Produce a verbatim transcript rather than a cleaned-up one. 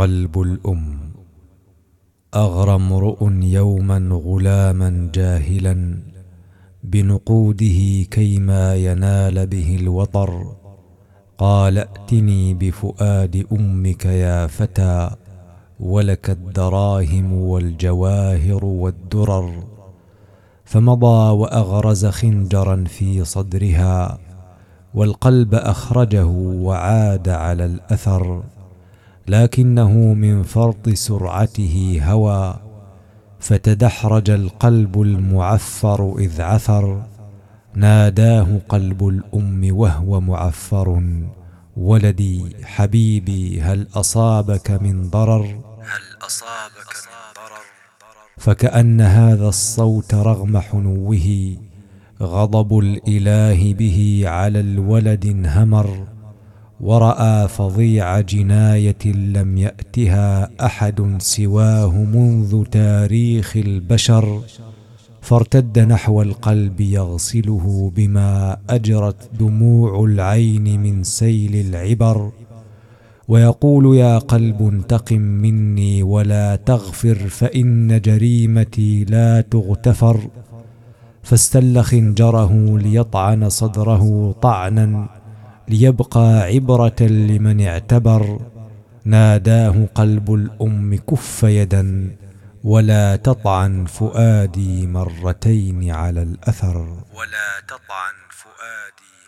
قلب الأم. أغرى امرؤ يوما غلاما جاهلا بنقوده كيما ينال به الوطر، قال ائتني بفؤاد أمك يا فتى ولك الدراهم والجواهر والدرر. فمضى وأغرز خنجرا في صدرها، والقلب أخرجه وعاد على الأثر، لكنه من فرط سرعته هوى، فتدحرج القلب المعفر إذ عثر. ناداه قلب الأم وهو معفر: ولدي حبيبي هل أصابك من ضرر؟ هل أصابك من ضرر؟ فكأن هذا الصوت رغم حنوه غضب الإله به على الولد انهمر، ورأى فظيع جناية لم يأتها أحد سواه منذ تاريخ البشر، فارتد نحو القلب يغسله بما أجرت دموع العين من سيل العبر، ويقول: يا قلب انتقم مني ولا تغفر، فإن جريمتي لا تغتفر. فاستل خنجره ليطعن صدره طعنا ليبقى عبرة لمن اعتبر. ناداه قلب الأم: كف يدا ولا تطعن فؤادي مرتين على الأثر، ولا تطعن فؤادي